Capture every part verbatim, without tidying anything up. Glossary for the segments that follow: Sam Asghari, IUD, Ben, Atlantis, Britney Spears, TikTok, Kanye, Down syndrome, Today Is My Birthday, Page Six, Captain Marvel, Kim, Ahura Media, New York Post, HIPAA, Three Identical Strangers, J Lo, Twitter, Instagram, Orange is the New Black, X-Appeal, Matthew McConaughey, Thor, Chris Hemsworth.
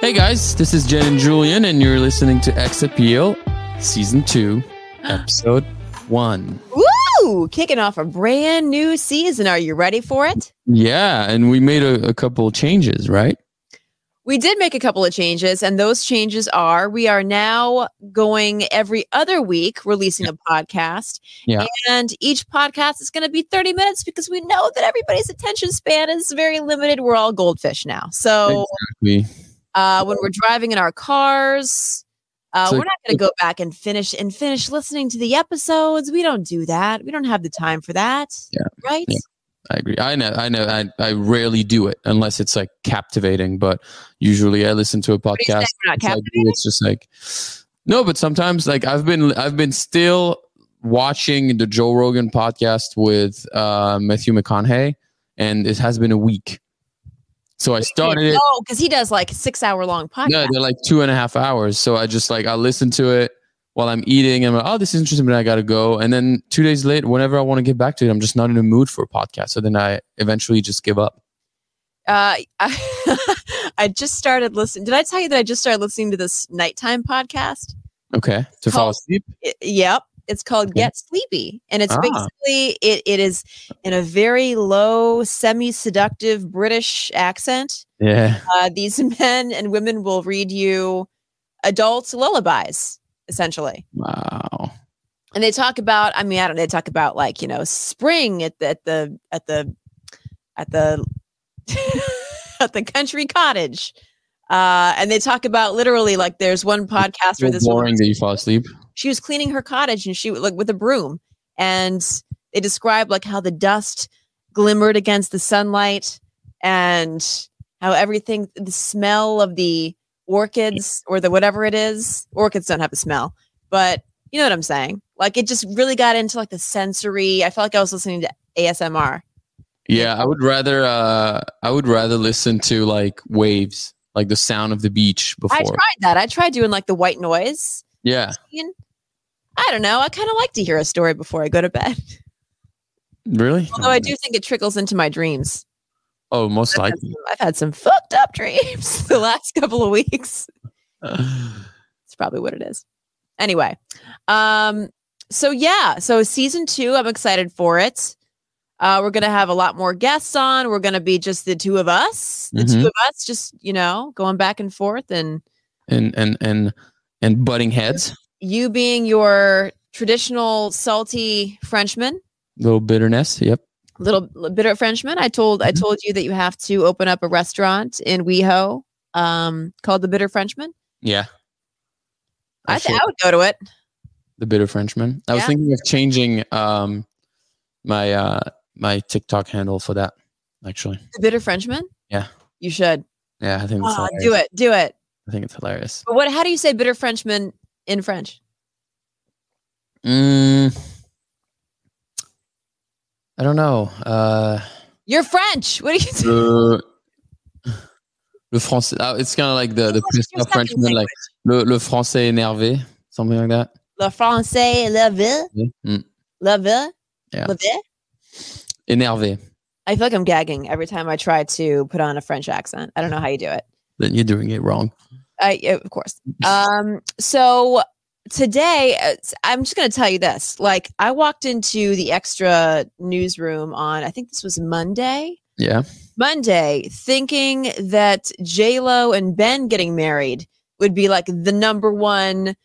Hey guys, this is Jen and Julian, and you're listening to X-Appeal, Season two, Episode one. Woo! Kicking off a brand new season. Are you ready for it? Yeah, and we made a, a couple of changes, right? We did make a couple of changes, and those changes are we are now going every other week releasing a podcast, yeah. and each podcast is going to be thirty minutes because we know that everybody's attention span is very limited. We're all goldfish now. So. Exactly. Uh, when we're driving in our cars, uh, so, we're not going to go back and finish and finish listening to the episodes. We don't do that. We don't have the time for that. Yeah, right. Yeah, I agree. I know. I know. I, I rarely do it unless it's like captivating. But usually, I listen to a podcast. Not it's, like, it's just like no. But sometimes, like I've been, I've been still watching the Joe Rogan podcast with uh, Matthew McConaughey, and it has been a week. So I started it. Oh, because he does like six hour long podcasts. No, they're like two and a half hours. So I just like, I listen to it while I'm eating. And I'm like, oh, this is interesting, but I got to go. And then two days later, whenever I want to get back to it, I'm just not in the mood for a podcast. So then I eventually just give up. Uh, I, I just started listening. Did I tell you that I just started listening to this nighttime podcast? Okay. It's to called, fall asleep? It, yep. It's called okay. Get Sleepy. And it's ah. basically, it, it is in a very low, semi-seductive British accent. Yeah. Uh, these men and women will read you adult lullabies, essentially. Wow. And they talk about, I mean, I don't know, they talk about like, you know, spring at the, at the, at the, at the, at the country cottage. Uh, and they talk about literally like there's one podcast where this boring that you fall asleep. She was cleaning her cottage and she would like with a broom, and they describe like how the dust glimmered against the sunlight and how everything, the smell of the orchids or the, whatever it is, orchids don't have a smell, but you know what I'm saying? Like it just really got into like the sensory. I felt like I was listening to A S M R. Yeah. I would rather, uh, I would rather listen to like waves, like the sound of the beach before. I tried that. I tried doing like the white noise. Yeah. Scene. I don't know. I kind of like to hear a story before I go to bed. Really? Although I do think it trickles into my dreams. Oh, most I've likely. Had some, I've had some fucked up dreams the last couple of weeks. It's probably what it is. Anyway. Um, so yeah. So season two, I'm excited for it. Uh, we're going to have a lot more guests on. We're going to be just the two of us. The mm-hmm. two of us just, you know, going back and forth and... And, and, and... And butting heads. You being your traditional salty Frenchman. Little bitterness. Yep. Little bitter Frenchman. I told mm-hmm. I told you that you have to open up a restaurant in WeHo um, called the Bitter Frenchman. Yeah. I, th- I would go to it. The Bitter Frenchman. I yeah. was thinking of changing um, my uh, my TikTok handle for that. Actually. The Bitter Frenchman. Yeah. You should. Yeah, I think. Oh, do it. Do it. I think it's hilarious. But what? How do you say bitter Frenchman in French? Mm, I don't know. Uh, You're French. What do you say? Le, le français. Uh, it's kind of like the, the pissed Frenchman, like le, le français énervé, something like that. Le français énervé. Mm. Énervé. Yeah. Énervé. I feel like I'm gagging every time I try to put on a French accent. I don't know how you do it. Then you're doing it wrong. I, of course. Um, so today, I'm just going to tell you this. Like, I walked into the extra newsroom on, I think this was Monday. Yeah. Monday, thinking that J Lo and Ben getting married would be like the number one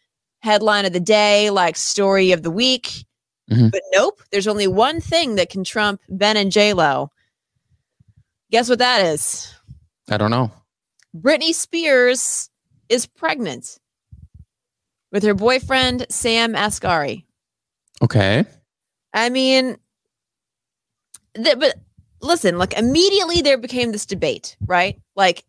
headline of the day, like story of the week. Mm-hmm. But nope, there's only one thing that can trump Ben and J Lo. Guess what that is? I don't know. Britney Spears is pregnant. with her boyfriend, Sam Asghari. Okay. I mean, th- but listen, like immediately there became this debate, right? Like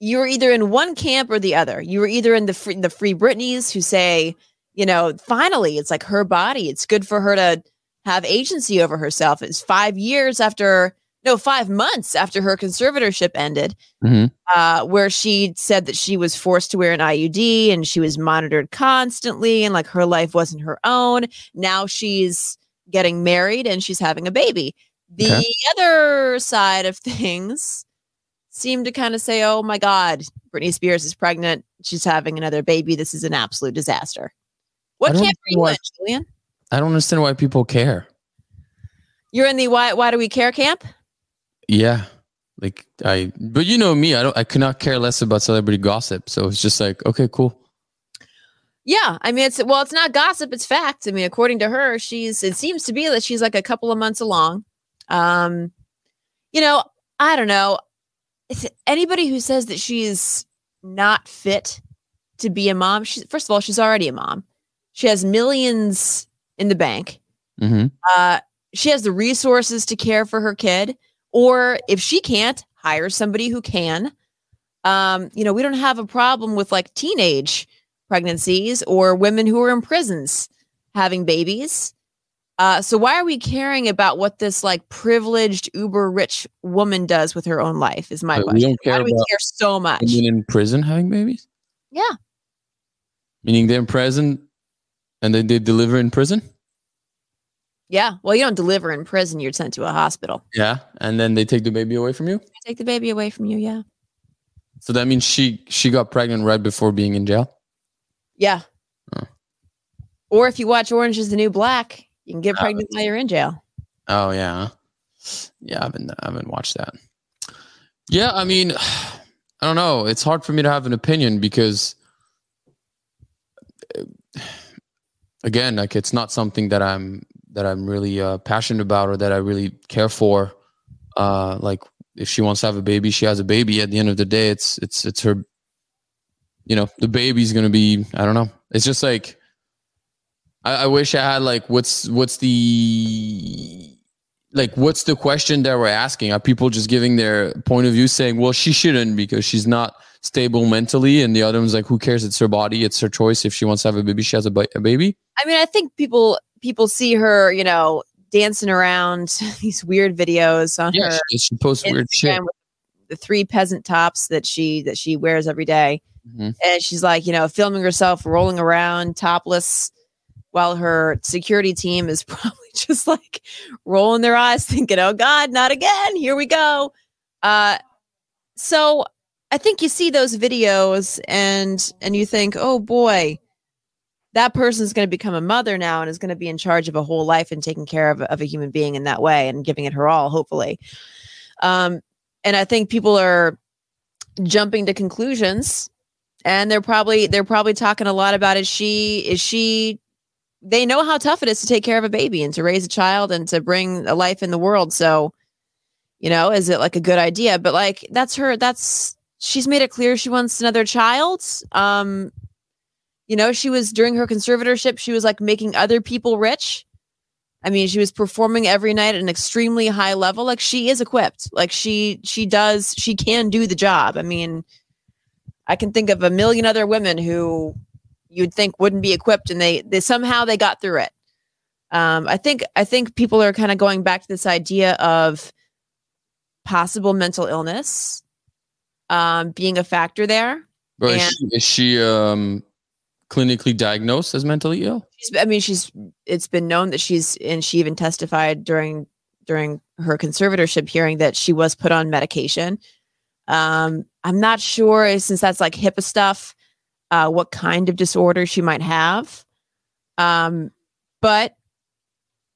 you were either in one camp or the other. You were either in the free, the Free Britneys who say, you know, finally, it's like her body. It's good for her to have agency over herself. It's five years after, no, five months after her conservatorship ended, mm-hmm. uh, where she said that she was forced to wear an I U D and she was monitored constantly and like her life wasn't her own. Now she's getting married and she's having a baby. The okay. other side of things seemed to kind of say, oh my God, Britney Spears is pregnant. She's having another baby. This is an absolute disaster. What camp are you in, Julian? I don't understand why people care. You're in the why why do we care camp? Yeah. Like I but you know me, I don't I could not care less about celebrity gossip. So it's just like, okay, cool. Yeah. I mean it's well, it's not gossip, it's facts. I mean, according to her, she's it seems to be that she's like a couple of months along. Um, you know, I don't know. Anybody who says that she's not fit to be a mom, she, first of all, she's already a mom. She has millions in the bank. Mm-hmm. Uh, she has the resources to care for her kid. Or if she can't, hire somebody who can. Um, you know, we don't have a problem with like teenage pregnancies or women who are in prisons having babies. Uh, so why are we caring about what this like privileged, uber rich woman does with her own life is my but question. We don't care why do we about care so much? Women in prison having babies? Yeah. Meaning they're in prison and they, they deliver in prison? Yeah. Well, you don't deliver in prison. You're sent to a hospital. Yeah. And then they take the baby away from you? They take the baby away from you. Yeah. So that means she, she got pregnant right before being in jail? Yeah. Oh. Or if you watch Orange is the New Black, you can get pregnant while you're in jail. Oh yeah, yeah. I haven't, I haven't watched that. Yeah, I mean, I don't know. It's hard for me to have an opinion because, again, like it's not something that I'm that I'm really uh, passionate about or that I really care for. Uh, like, if she wants to have a baby, she has a baby. At the end of the day, it's it's it's her. You know, the baby's gonna be. I don't know. It's just like. I, I wish I had like, what's, what's the, like, what's the question that we're asking? Are people just giving their point of view saying, well, she shouldn't because she's not stable mentally. And the other one's like, who cares? It's her body. It's her choice. If she wants to have a baby, she has a, ba- a baby. I mean, I think people, people see her, you know, dancing around these weird videos on yeah, her. She, she posts Instagram weird shit. With the three peasant tops that she, that she wears every day. Mm-hmm. And she's like, you know, filming herself, rolling around topless, while her security team is probably just like rolling their eyes thinking, oh God, not again. Here we go. Uh, so I think you see those videos and, and you think, oh boy, that person's going to become a mother now and is going to be in charge of a whole life and taking care of, of a human being in that way and giving it her all, hopefully. Um, and I think people are jumping to conclusions and they're probably, they're probably talking a lot about, is she, is she, they know how tough it is to take care of a baby and to raise a child and to bring a life in the world. So, you know, is it like a good idea? But like, that's her, that's, she's made it clear she wants another child. Um, you know, she was during her conservatorship, she was like making other people rich. I mean, she was performing every night at an extremely high level. Like she is equipped, like she, she does, she can do the job. I mean, I can think of a million other women who, you'd think wouldn't be equipped and they, they somehow they got through it. Um, I think, I think people are kind of going back to this idea of possible mental illness, um, being a factor there. But and is she, is she um, clinically diagnosed as mentally ill? She's, I mean, she's, it's been known that she's, and she even testified during, during her conservatorship hearing that she was put on medication. Um, I'm not sure since that's like HIPAA stuff, Uh, what kind of disorder she might have. Um, but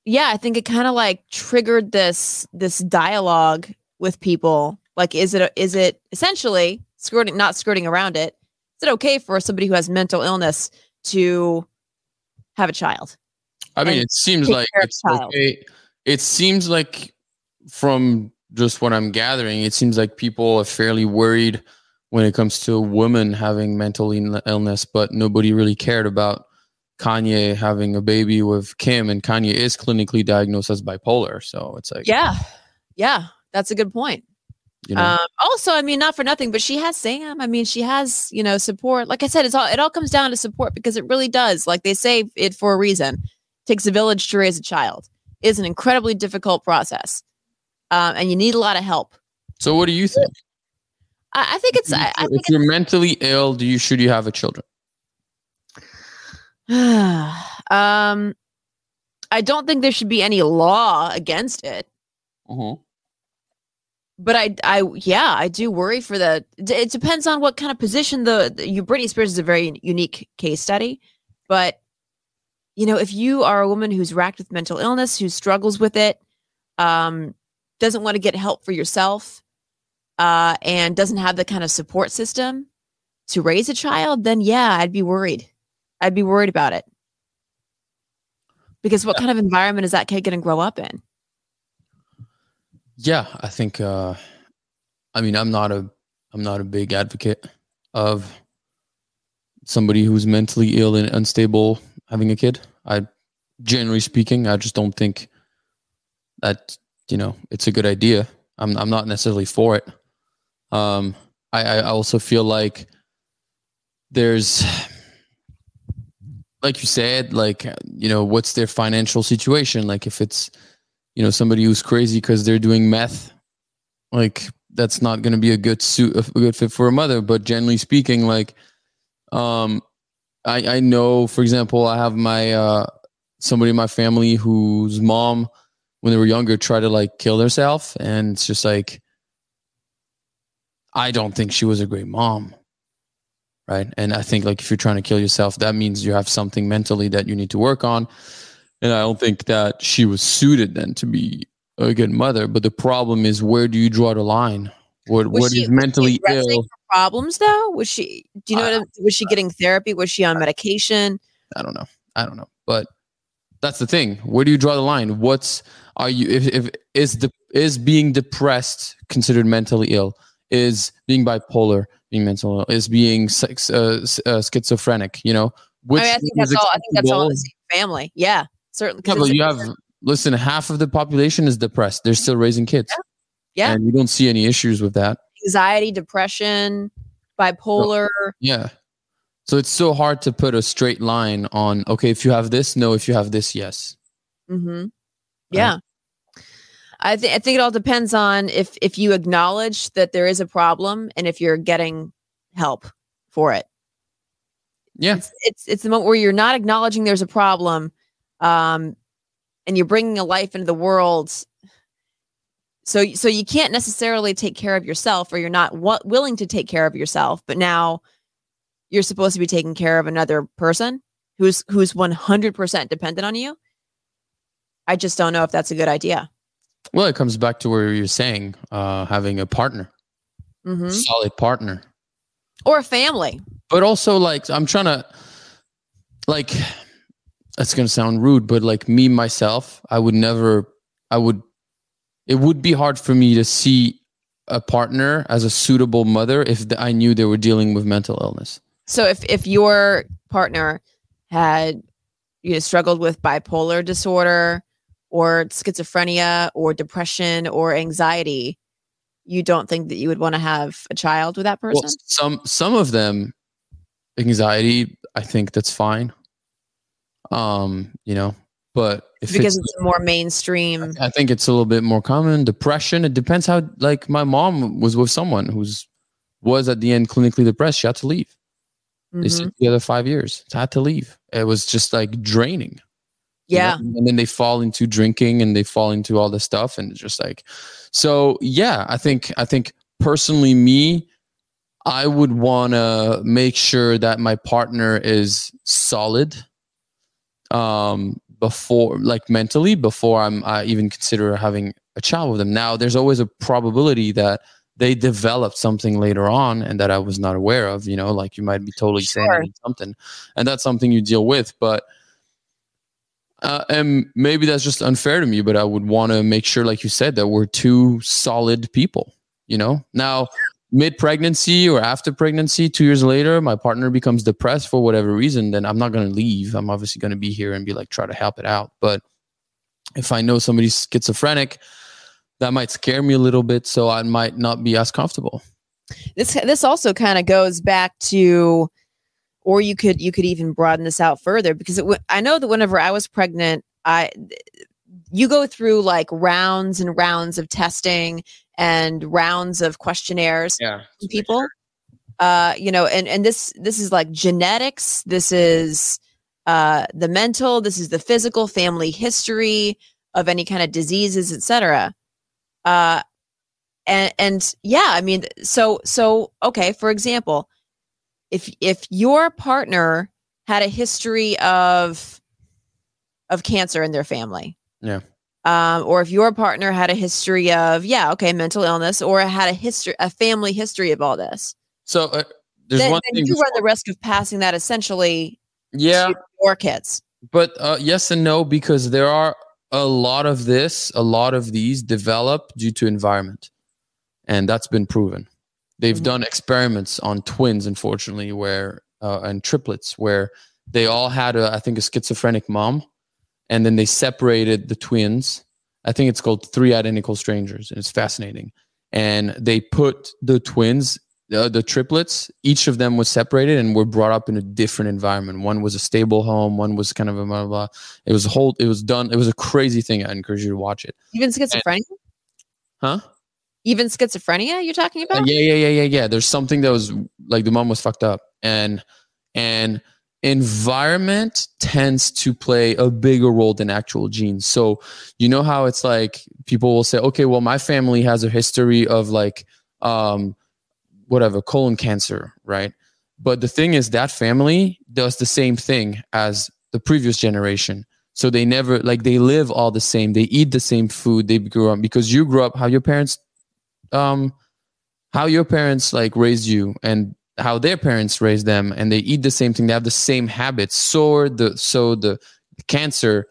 yeah, I think it kind of like triggered this, this dialogue with people. Like, is it, is it essentially skirting, not skirting around it? Is it okay for somebody who has mental illness to have a child? I mean, it seems like it's okay. It seems like from just what I'm gathering, it seems like people are fairly worried when it comes to women having mental illness, but nobody really cared about Kanye having a baby with Kim, and Kanye is clinically diagnosed as bipolar. So it's like, yeah, yeah, that's a good point. You know? Um, also, I mean, not for nothing, but she has Sam. I mean, she has, you know, support. Like I said, it's all it all comes down to support, because it really does. Like they say it for a reason. It takes a village to raise a child. It is an incredibly difficult process, um, and you need a lot of help. So, what do you think? I, I think it's. If, I, I think if you're it's, mentally ill, do you should you have a children? um, I don't think there should be any law against it. Mm-hmm. But I, I, yeah, I do worry for the. It depends on what kind of position the, the you. Britney Spears is a very unique case study, but you know, if you are a woman who's racked with mental illness, who struggles with it, um, doesn't want to get help for yourself, uh, and doesn't have the kind of support system to raise a child, then yeah, I'd be worried. I'd be worried about it, because what yeah. kind of environment is that kid going to grow up in? Yeah, I think, uh, I mean, I'm not a, I'm not a big advocate of somebody who's mentally ill and unstable having a kid. I, generally speaking, I just don't think that, you know, it's a good idea. I'm, I'm not necessarily for it. Um, I, I also feel like there's, like you said, like, you know, what's their financial situation? Like if it's, you know, somebody who's crazy because they're doing meth, like that's not going to be a good suit, a good fit for a mother. But generally speaking, like, um, I, I know, for example, I have my uh, somebody in my family whose mom, when they were younger, tried to like kill herself, and it's just like, I don't think she was a great mom, right? And I think like if you're trying to kill yourself, that means you have something mentally that you need to work on. And I don't think that she was suited then to be a good mother. But the problem is, where do you draw the line? What was what she, is mentally was she ill? For problems though, was she? Do you know? I, what, was she getting therapy? Was she on medication? I don't know. I don't know. But that's the thing. Where do you draw the line? What's are you? If, if is the is being depressed considered mentally ill? Is being bipolar being mental ill? Is being sex, uh, uh, schizophrenic? You know, which I, mean, I think that's all. I think that's all in the same family. Yeah. Certainly, yeah, but you have listen. Half of the population is depressed. They're still raising kids. Yeah, yeah. And you don't see any issues with that. Anxiety, depression, bipolar. Yeah, so it's so hard to put a straight line on. Okay, if you have this, no. If you have this, yes. Mm-hmm. Yeah, um, I think I think it all depends on if if you acknowledge that there is a problem and if you're getting help for it. Yeah, it's it's, it's the moment where you're not acknowledging there's a problem. Um, and you're bringing a life into the world. So, so you can't necessarily take care of yourself, or you're not w- willing to take care of yourself, but now you're supposed to be taking care of another person who's, who's one hundred percent dependent on you. I just don't know if that's a good idea. Well, it comes back to where you're saying, uh, having a partner, mm-hmm. solid partner or a family, but also like, I'm trying to like, that's going to sound rude, but like me, myself, I would never, I would, it would be hard for me to see a partner as a suitable mother if the, I knew they were dealing with mental illness. So if, if your partner had, you know, struggled with bipolar disorder or schizophrenia or depression or anxiety, you don't think that you would want to have a child with that person? Well, some, some of them, anxiety, I think that's fine. Um, you know, but if because it's, it's more mainstream, I think it's a little bit more common. Depression, it depends how, like my mom was with someone who's was at the end clinically depressed. She had to leave. Mm-hmm. They stayed together five years. I had to leave. It was just like draining. Yeah. You know? And then they fall into drinking and they fall into all this stuff. And it's just like, so yeah, I think, I think personally me, I would want to make sure that my partner is solid. Um, before like mentally, before I'm I even consider having a child with them. Now, there's always a probability that they develop something later on and that I was not aware of. You know, like you might be totally sure. saying something, and that's something you deal with. But uh, and maybe that's just unfair to me. But I would want to make sure, like you said, that we're two solid people. You know, now mid-pregnancy or after pregnancy, two years later, my partner becomes depressed for whatever reason, then I'm not going to leave. I'm obviously going to be here and be like, try to help it out. But if I know somebody's schizophrenic, that might scare me a little bit. So I might not be as comfortable. This this also kind of goes back to, or you could you could even broaden this out further, because it w- I know that whenever I was pregnant, I you go through like rounds and rounds of testing and rounds of questionnaires, yeah, to people, sure. uh, you know, and, and this this is like genetics. This is uh, the mental. This is the physical, family history of any kind of diseases, et cetera. Uh, and, and yeah, I mean, so, so, okay. For example, if, if your partner had a history of, of cancer in their family, yeah. Um, or if your partner had a history of, yeah, okay, mental illness, or had a history, a family history of all this. So uh, there's then, one then thing you before. run the risk of passing that essentially yeah. to your kids. But uh, yes and no, because there are, a lot of this, a lot of these develop due to environment. And that's been proven. They've mm-hmm. done experiments on twins, unfortunately, where, uh, and triplets, where they all had, a, I think, a schizophrenic mom. And then they separated the twins. I think it's called Three Identical Strangers. And it's fascinating. And they put the twins, uh, the triplets, each of them was separated and were brought up in a different environment. One was a stable home, one was kind of a blah, blah, blah. It was a whole, it was done. It was a crazy thing. I encourage you to watch it. Even schizophrenia? And, huh? Even schizophrenia you're talking about? Uh, yeah, yeah, yeah, yeah, yeah. There's something that was like the mom was fucked up. And, and environment tends to play a bigger role than actual genes. So, you know how it's like people will say, okay, well, my family has a history of like, um, whatever, colon cancer, right? But the thing is that family does the same thing as the previous generation. So they never, like they live all the same. They eat the same food. They grew up because you grew up how your parents, um, how your parents like raised you and how their parents raised them, and they eat the same thing. They have the same habits. So the, so the cancer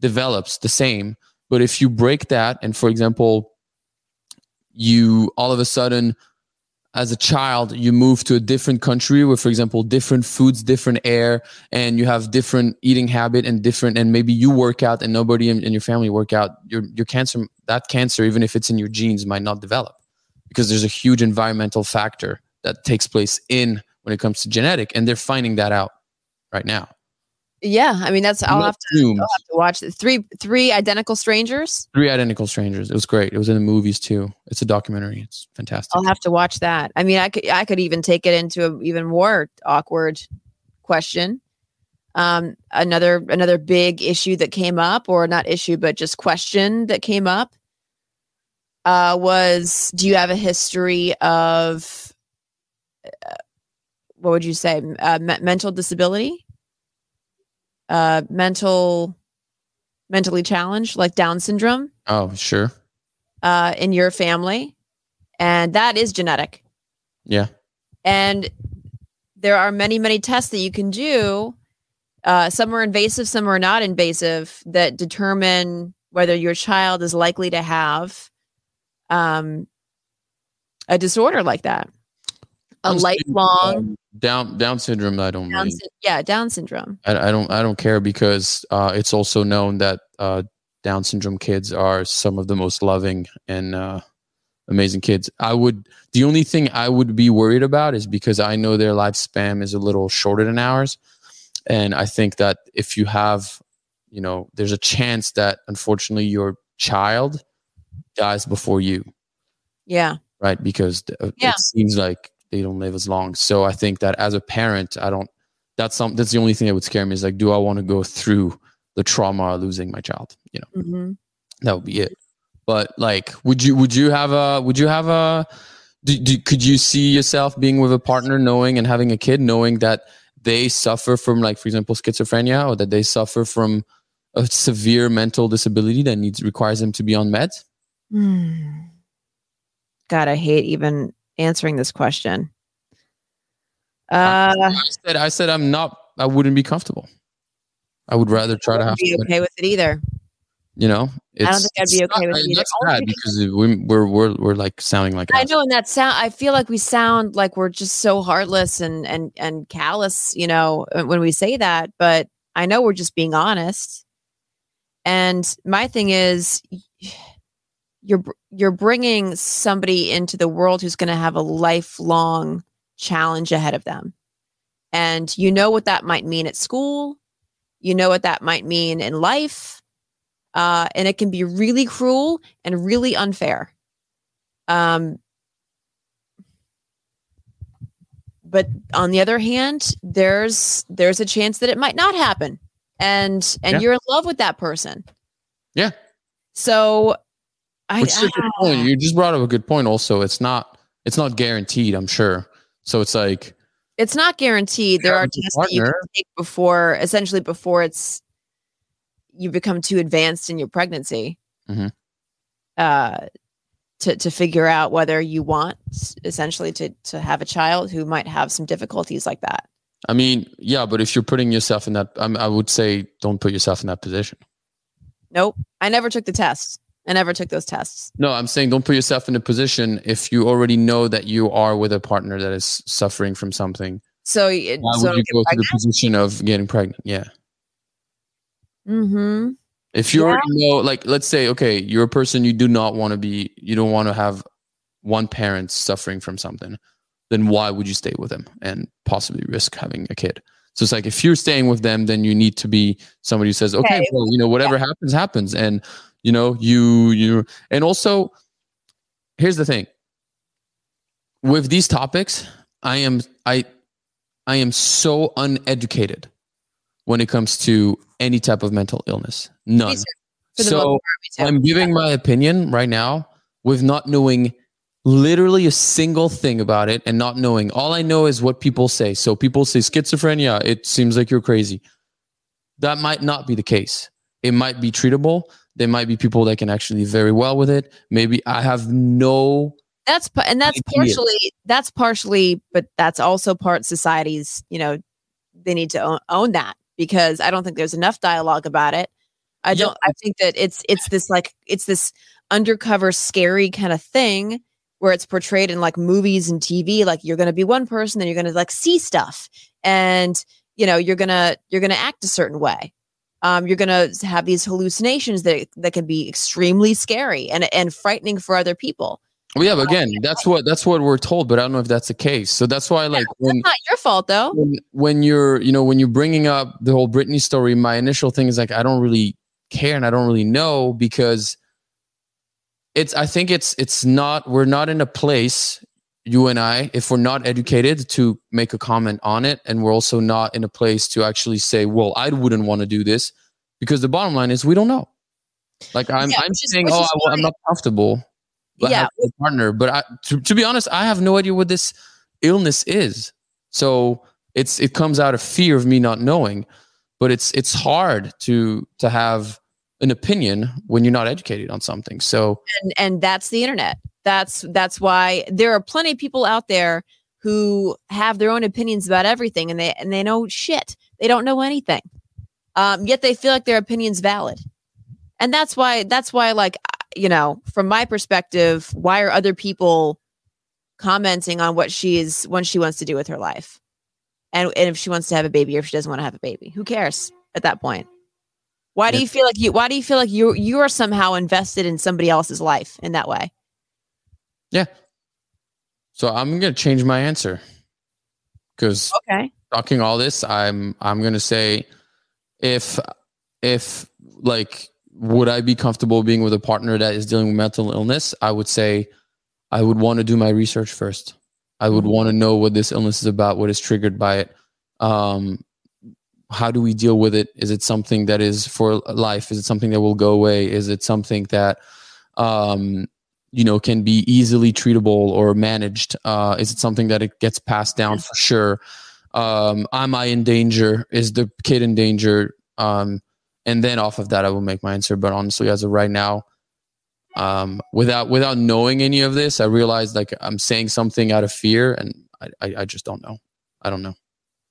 develops the same. But if you break that, and for example, you all of a sudden, as a child, you move to a different country where, for example, different foods, different air, and you have different eating habit and different, and maybe you work out and nobody in, in your family work out, your your cancer, that cancer, even if it's in your genes, might not develop because there's a huge environmental factor that takes place in when it comes to genetic, and they're finding that out right now. Yeah, I mean, that's, I'll have, to, I'll have to watch it. Three, three Identical Strangers? Three Identical Strangers. It was great. It was in the movies too. It's a documentary. It's fantastic. I'll have to watch that. I mean, I could I could even take it into an even more awkward question. Um, another another big issue that came up, or not issue, but just question that came up uh, was, do you have a history of, uh, what would you say, uh, me- mental disability? Uh, mental, mentally challenged, like Down syndrome. Oh, sure. Uh, in your family, and that is genetic. Yeah. And there are many, many tests that you can do. Uh, some are invasive, some are not invasive, that determine whether your child is likely to have, um, a disorder like that, a I'm lifelong. Um, Down Down syndrome. I don't. Down, yeah, Down syndrome. I, I don't. I don't care because uh, it's also known that uh, Down syndrome kids are some of the most loving and uh, amazing kids. I would. The only thing I would be worried about is because I know their lifespan is a little shorter than ours, and I think that if you have, you know, there's a chance that unfortunately your child dies before you. Yeah. Right, because yeah. it seems like they don't live as long. So I think that as a parent, I don't, that's some, that's the only thing that would scare me is like, do I want to go through the trauma of losing my child? You know, mm-hmm. that would be it. But like, would you, would you have a, would you have a, do, do, could you see yourself being with a partner knowing and having a kid, knowing that they suffer from like, for example, schizophrenia, or that they suffer from a severe mental disability that needs, requires them to be on meds? Mm. God, I hate even answering this question. Uh, I said, I said, I'm not, I wouldn't be comfortable. I would rather try to have be okay with it either. You know, it's, I don't think I'd be okay not, with it. That's bad because we, we're we're we're like sounding like I assholes. know, and that sound. I feel like we sound like we're just so heartless and and and callous, you know, when we say that. But I know we're just being honest. And my thing is, you're you're bringing somebody into the world who's going to have a lifelong challenge ahead of them, and you know what that might mean at school. You know what that might mean in life. Uh, and it can be really cruel and really unfair. Um, but on the other hand, there's there's a chance that it might not happen, and and yeah. you're in love with that person. Yeah. So, I, Which is I a good point. You just brought up a good point. Also, it's not it's not guaranteed. I'm sure. So it's like it's not guaranteed. There are tests partner. that you can take before, essentially, before it's. you become too advanced in your pregnancy mm-hmm. uh, to, to figure out whether you want essentially to, to have a child who might have some difficulties like that. I mean, yeah, but if you're putting yourself in that, um, I would say, don't put yourself in that position. Nope. I never took the test. I never took those tests. No, I'm saying don't put yourself in a position if you already know that you are with a partner that is suffering from something. So it, why so would you go pregnant? to the position of getting pregnant? Yeah. Mm-hmm. If you're, yeah. you know, like, let's say, okay, you're a person you do not want to be, you don't want to have one parent suffering from something, then why would you stay with them and possibly risk having a kid? So it's like, if you're staying with them, then you need to be somebody who says, okay, okay well, you know, whatever yeah. happens, happens. And, you know, you, you, and also here's the thing with these topics, I am, I, I am so uneducated when it comes to any type of mental illness. None. So I'm giving my opinion right now with not knowing literally a single thing about it and not knowing. All I know is what people say. So people say schizophrenia, it seems like you're crazy. That might not be the case. It might be treatable. There might be people that can actually do very well with it. Maybe I have no... That's And that's ideas. partially, that's partially, but that's also part society's, you know, they need to own, own that. Because I don't think there's enough dialogue about it. I don't. Yeah. I think that it's it's this like it's this undercover scary kind of thing where it's portrayed in like movies and T V. Like you're going to be one person, then you're going to like see stuff, and you know you're gonna you're gonna act a certain way. Um, you're gonna have these hallucinations that that can be extremely scary and and frightening for other people. Well, yeah, but again, that's what that's what we're told, but I don't know if that's the case. So that's why, like, yeah, when, it's not your fault though. When, when you're, you know, when you're bringing up the whole Britney story, my initial thing is like, I don't really care and I don't really know because it's. I think it's it's not. We're not in a place, you and I, if we're not educated to make a comment on it, and we're also not in a place to actually say, well, I wouldn't want to do this, because the bottom line is we don't know. Like I'm, yeah, I'm just, saying, oh, I, I'm not comfortable. But yeah, a partner. But I, to, to be honest, I have no idea what this illness is. So it's it comes out of fear of me not knowing. But it's it's hard to to have an opinion when you're not educated on something. So and and that's the internet. That's that's why there are plenty of people out there who have their own opinions about everything, and they and they know shit. They don't know anything. Um, yet they feel like their opinion's valid, and that's why that's why like. You know, from my perspective, why are other people commenting on what she's what she wants to do with her life? And, and if she wants to have a baby or if she doesn't want to have a baby, who cares at that point? Why do you feel like you why do you feel like you you are somehow invested in somebody else's life in that way? Yeah. So I'm gonna change my answer. Cause okay. talking all this, I'm I'm gonna say if if like would I be comfortable being with a partner that is dealing with mental illness? I would say I would want to do my research first. I would want to know what this illness is about, what is triggered by it. Um, how do we deal with it? Is it something that is for life? Is it something that will go away? Is it something that, um, you know, can be easily treatable or managed? Uh, is it something that it gets passed down for sure? Um, am I in danger? Is the kid in danger? Um, And then off of that, I will make my answer. But honestly, as of right now, um, without without knowing any of this, I realized like I'm saying something out of fear, and I, I, I just don't know. I don't know.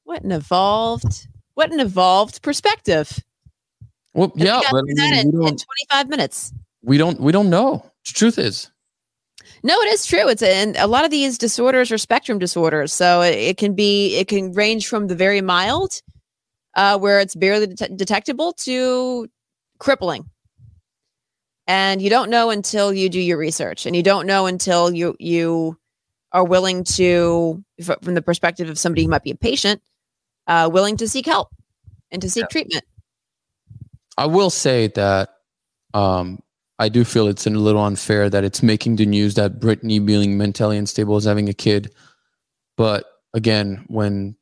What an evolved, what an evolved perspective. Well, and yeah, we but I mean, we in, in twenty-five minutes. We don't. We don't know. The truth is. No, it is true. It's and a lot of these disorders are spectrum disorders, so it, it can be it can range from the very mild, uh, where it's barely det- detectable, to crippling. And you don't know until you do your research, and you don't know until you you are willing to, from the perspective of somebody who might be a patient, uh, willing to seek help and to seek yeah. treatment. I will say that um, I do feel it's a little unfair that it's making the news that Britney being mentally unstable is having a kid. But again, when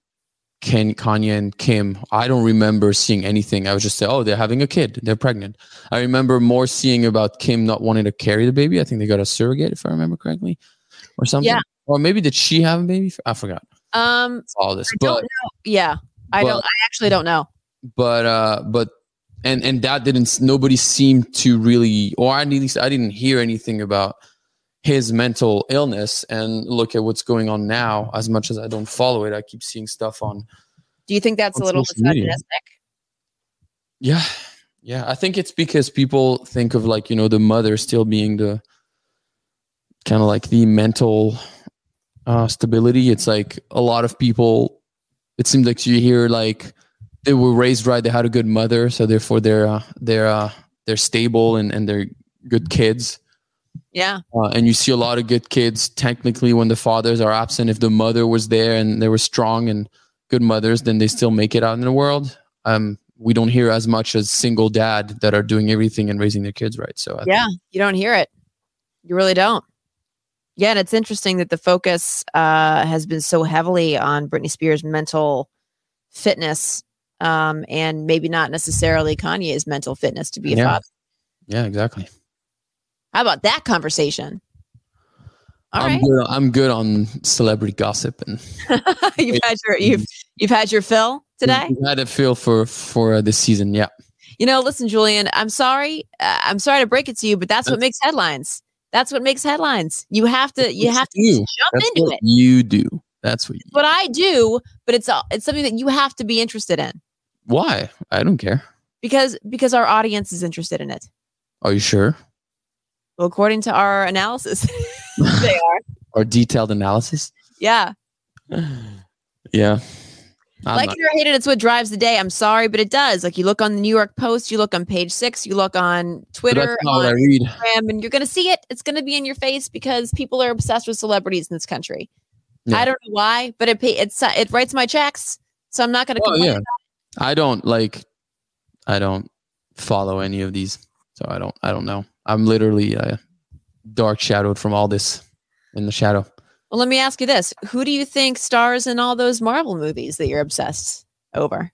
Ken, Kanye and Kim, I don't remember seeing anything. I was just say, oh, they're having a kid. They're pregnant. I remember more seeing about Kim not wanting to carry the baby. I think they got a surrogate, if I remember correctly, or something. Yeah. Or maybe did she have a baby? I forgot. Um, all this. I but, don't know. Yeah, I but, don't. I actually don't know. But uh, but. And and that didn't, nobody seemed to really, or at least I didn't hear anything about his mental illness. And look at what's going on now. As much as I don't follow it, I keep seeing stuff on. Do you think that's a little misogynistic? Yeah. Yeah. I think it's because people think of, like, you know, the mother still being the kind of like the mental uh, stability. It's like a lot of people, it seems like you hear like, they were raised right. They had a good mother, so therefore they're uh, they're uh, they're stable and, and they're good kids. Yeah. Uh, and you see a lot of good kids technically when the fathers are absent. If the mother was there and they were strong and good mothers, then they still make it out in the world. Um, we don't hear as much as single dad that are doing everything and raising their kids right. So I yeah, think- you don't hear it. You really don't. Yeah, and it's interesting that the focus uh, has been so heavily on Britney Spears' mental fitness. Um, and maybe not necessarily Kanye's mental fitness to be a yeah. father. Yeah, exactly. How about that conversation? All I'm right. Good, I'm good on celebrity gossip, and you've had your you've you've had your fill today. You've had a fill for for uh, this season, yeah. You know, listen, Julian, I'm sorry, uh, I'm sorry to break it to you, but that's, that's what makes headlines. That's what makes headlines. You have to you have to you. jump that's into what it. You do. That's what, you what I do, but it's it's something that you have to be interested in. Why? I don't care. Because because our audience is interested in it. Are you sure? Well, according to our analysis, they are. Our detailed analysis? Yeah. Yeah. I'm like not- it or hate it, it's what drives the day. I'm sorry, but it does. Like, you look on the New York Post, you look on Page Six, you look on Twitter, on I read. Instagram, and you're going to see it. It's going to be in your face because people are obsessed with celebrities in this country. Yeah. I don't know why, but it pay, it's it writes my checks, so I'm not going to. Oh, yeah. I don't like. I don't follow any of these, so I don't. I don't know. I'm literally uh, dark shadowed from all this in the shadow. Well, let me ask you this: who do you think stars in all those Marvel movies that you're obsessed over?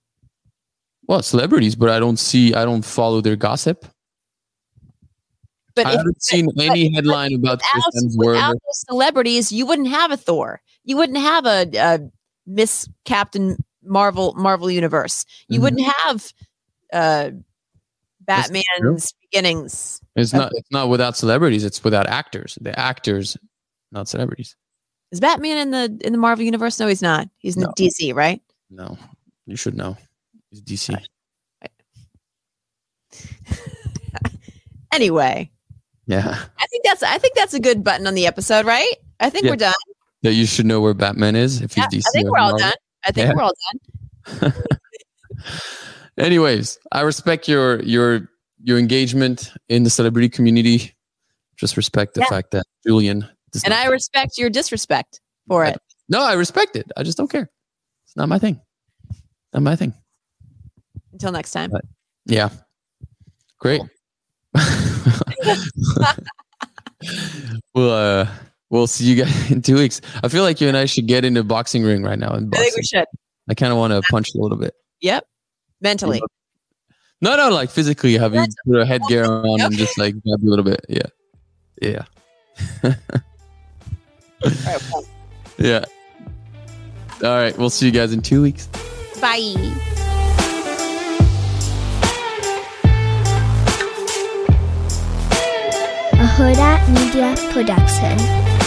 Well, celebrities, but I don't see. I don't follow their gossip. But I if, haven't seen but, any but, headline but about without, Chris Hemsworth. Without those celebrities, you wouldn't have a Thor. You wouldn't have a, a Miss Captain Marvel Marvel Universe. You mm-hmm. wouldn't have uh, Batman's beginnings. It's not. It's not without celebrities. It's without actors. The actors, not celebrities. Is Batman in the in the Marvel Universe? No, he's not. He's in no. D C, right? No, you should know. He's D C. Right. Right. Anyway. Yeah. I think that's I think that's a good button on the episode, right? I think yeah. we're done. That you should know where Batman is if he's yeah, D C. I think we're all Marvel. done. I think yeah. we're all done. Anyways, I respect your your your engagement in the celebrity community. Just respect the yeah. fact that Julian does And not I care. Respect your disrespect for I, it. No, I respect it. I just don't care. It's not my thing. Not my thing. Until next time. But, yeah. Great. Cool. Well, uh, we'll see you guys in two weeks. I feel like you and I should get into a boxing ring right now. And I think we should. I kind of want to punch a little bit. Yep. Mentally. No, no, like physically. Have Mentally. You put a headgear on okay. and just like grab a little bit? Yeah. Yeah. All right, well. Yeah. All right. We'll see you guys in two weeks. Bye. Ahura Media Production.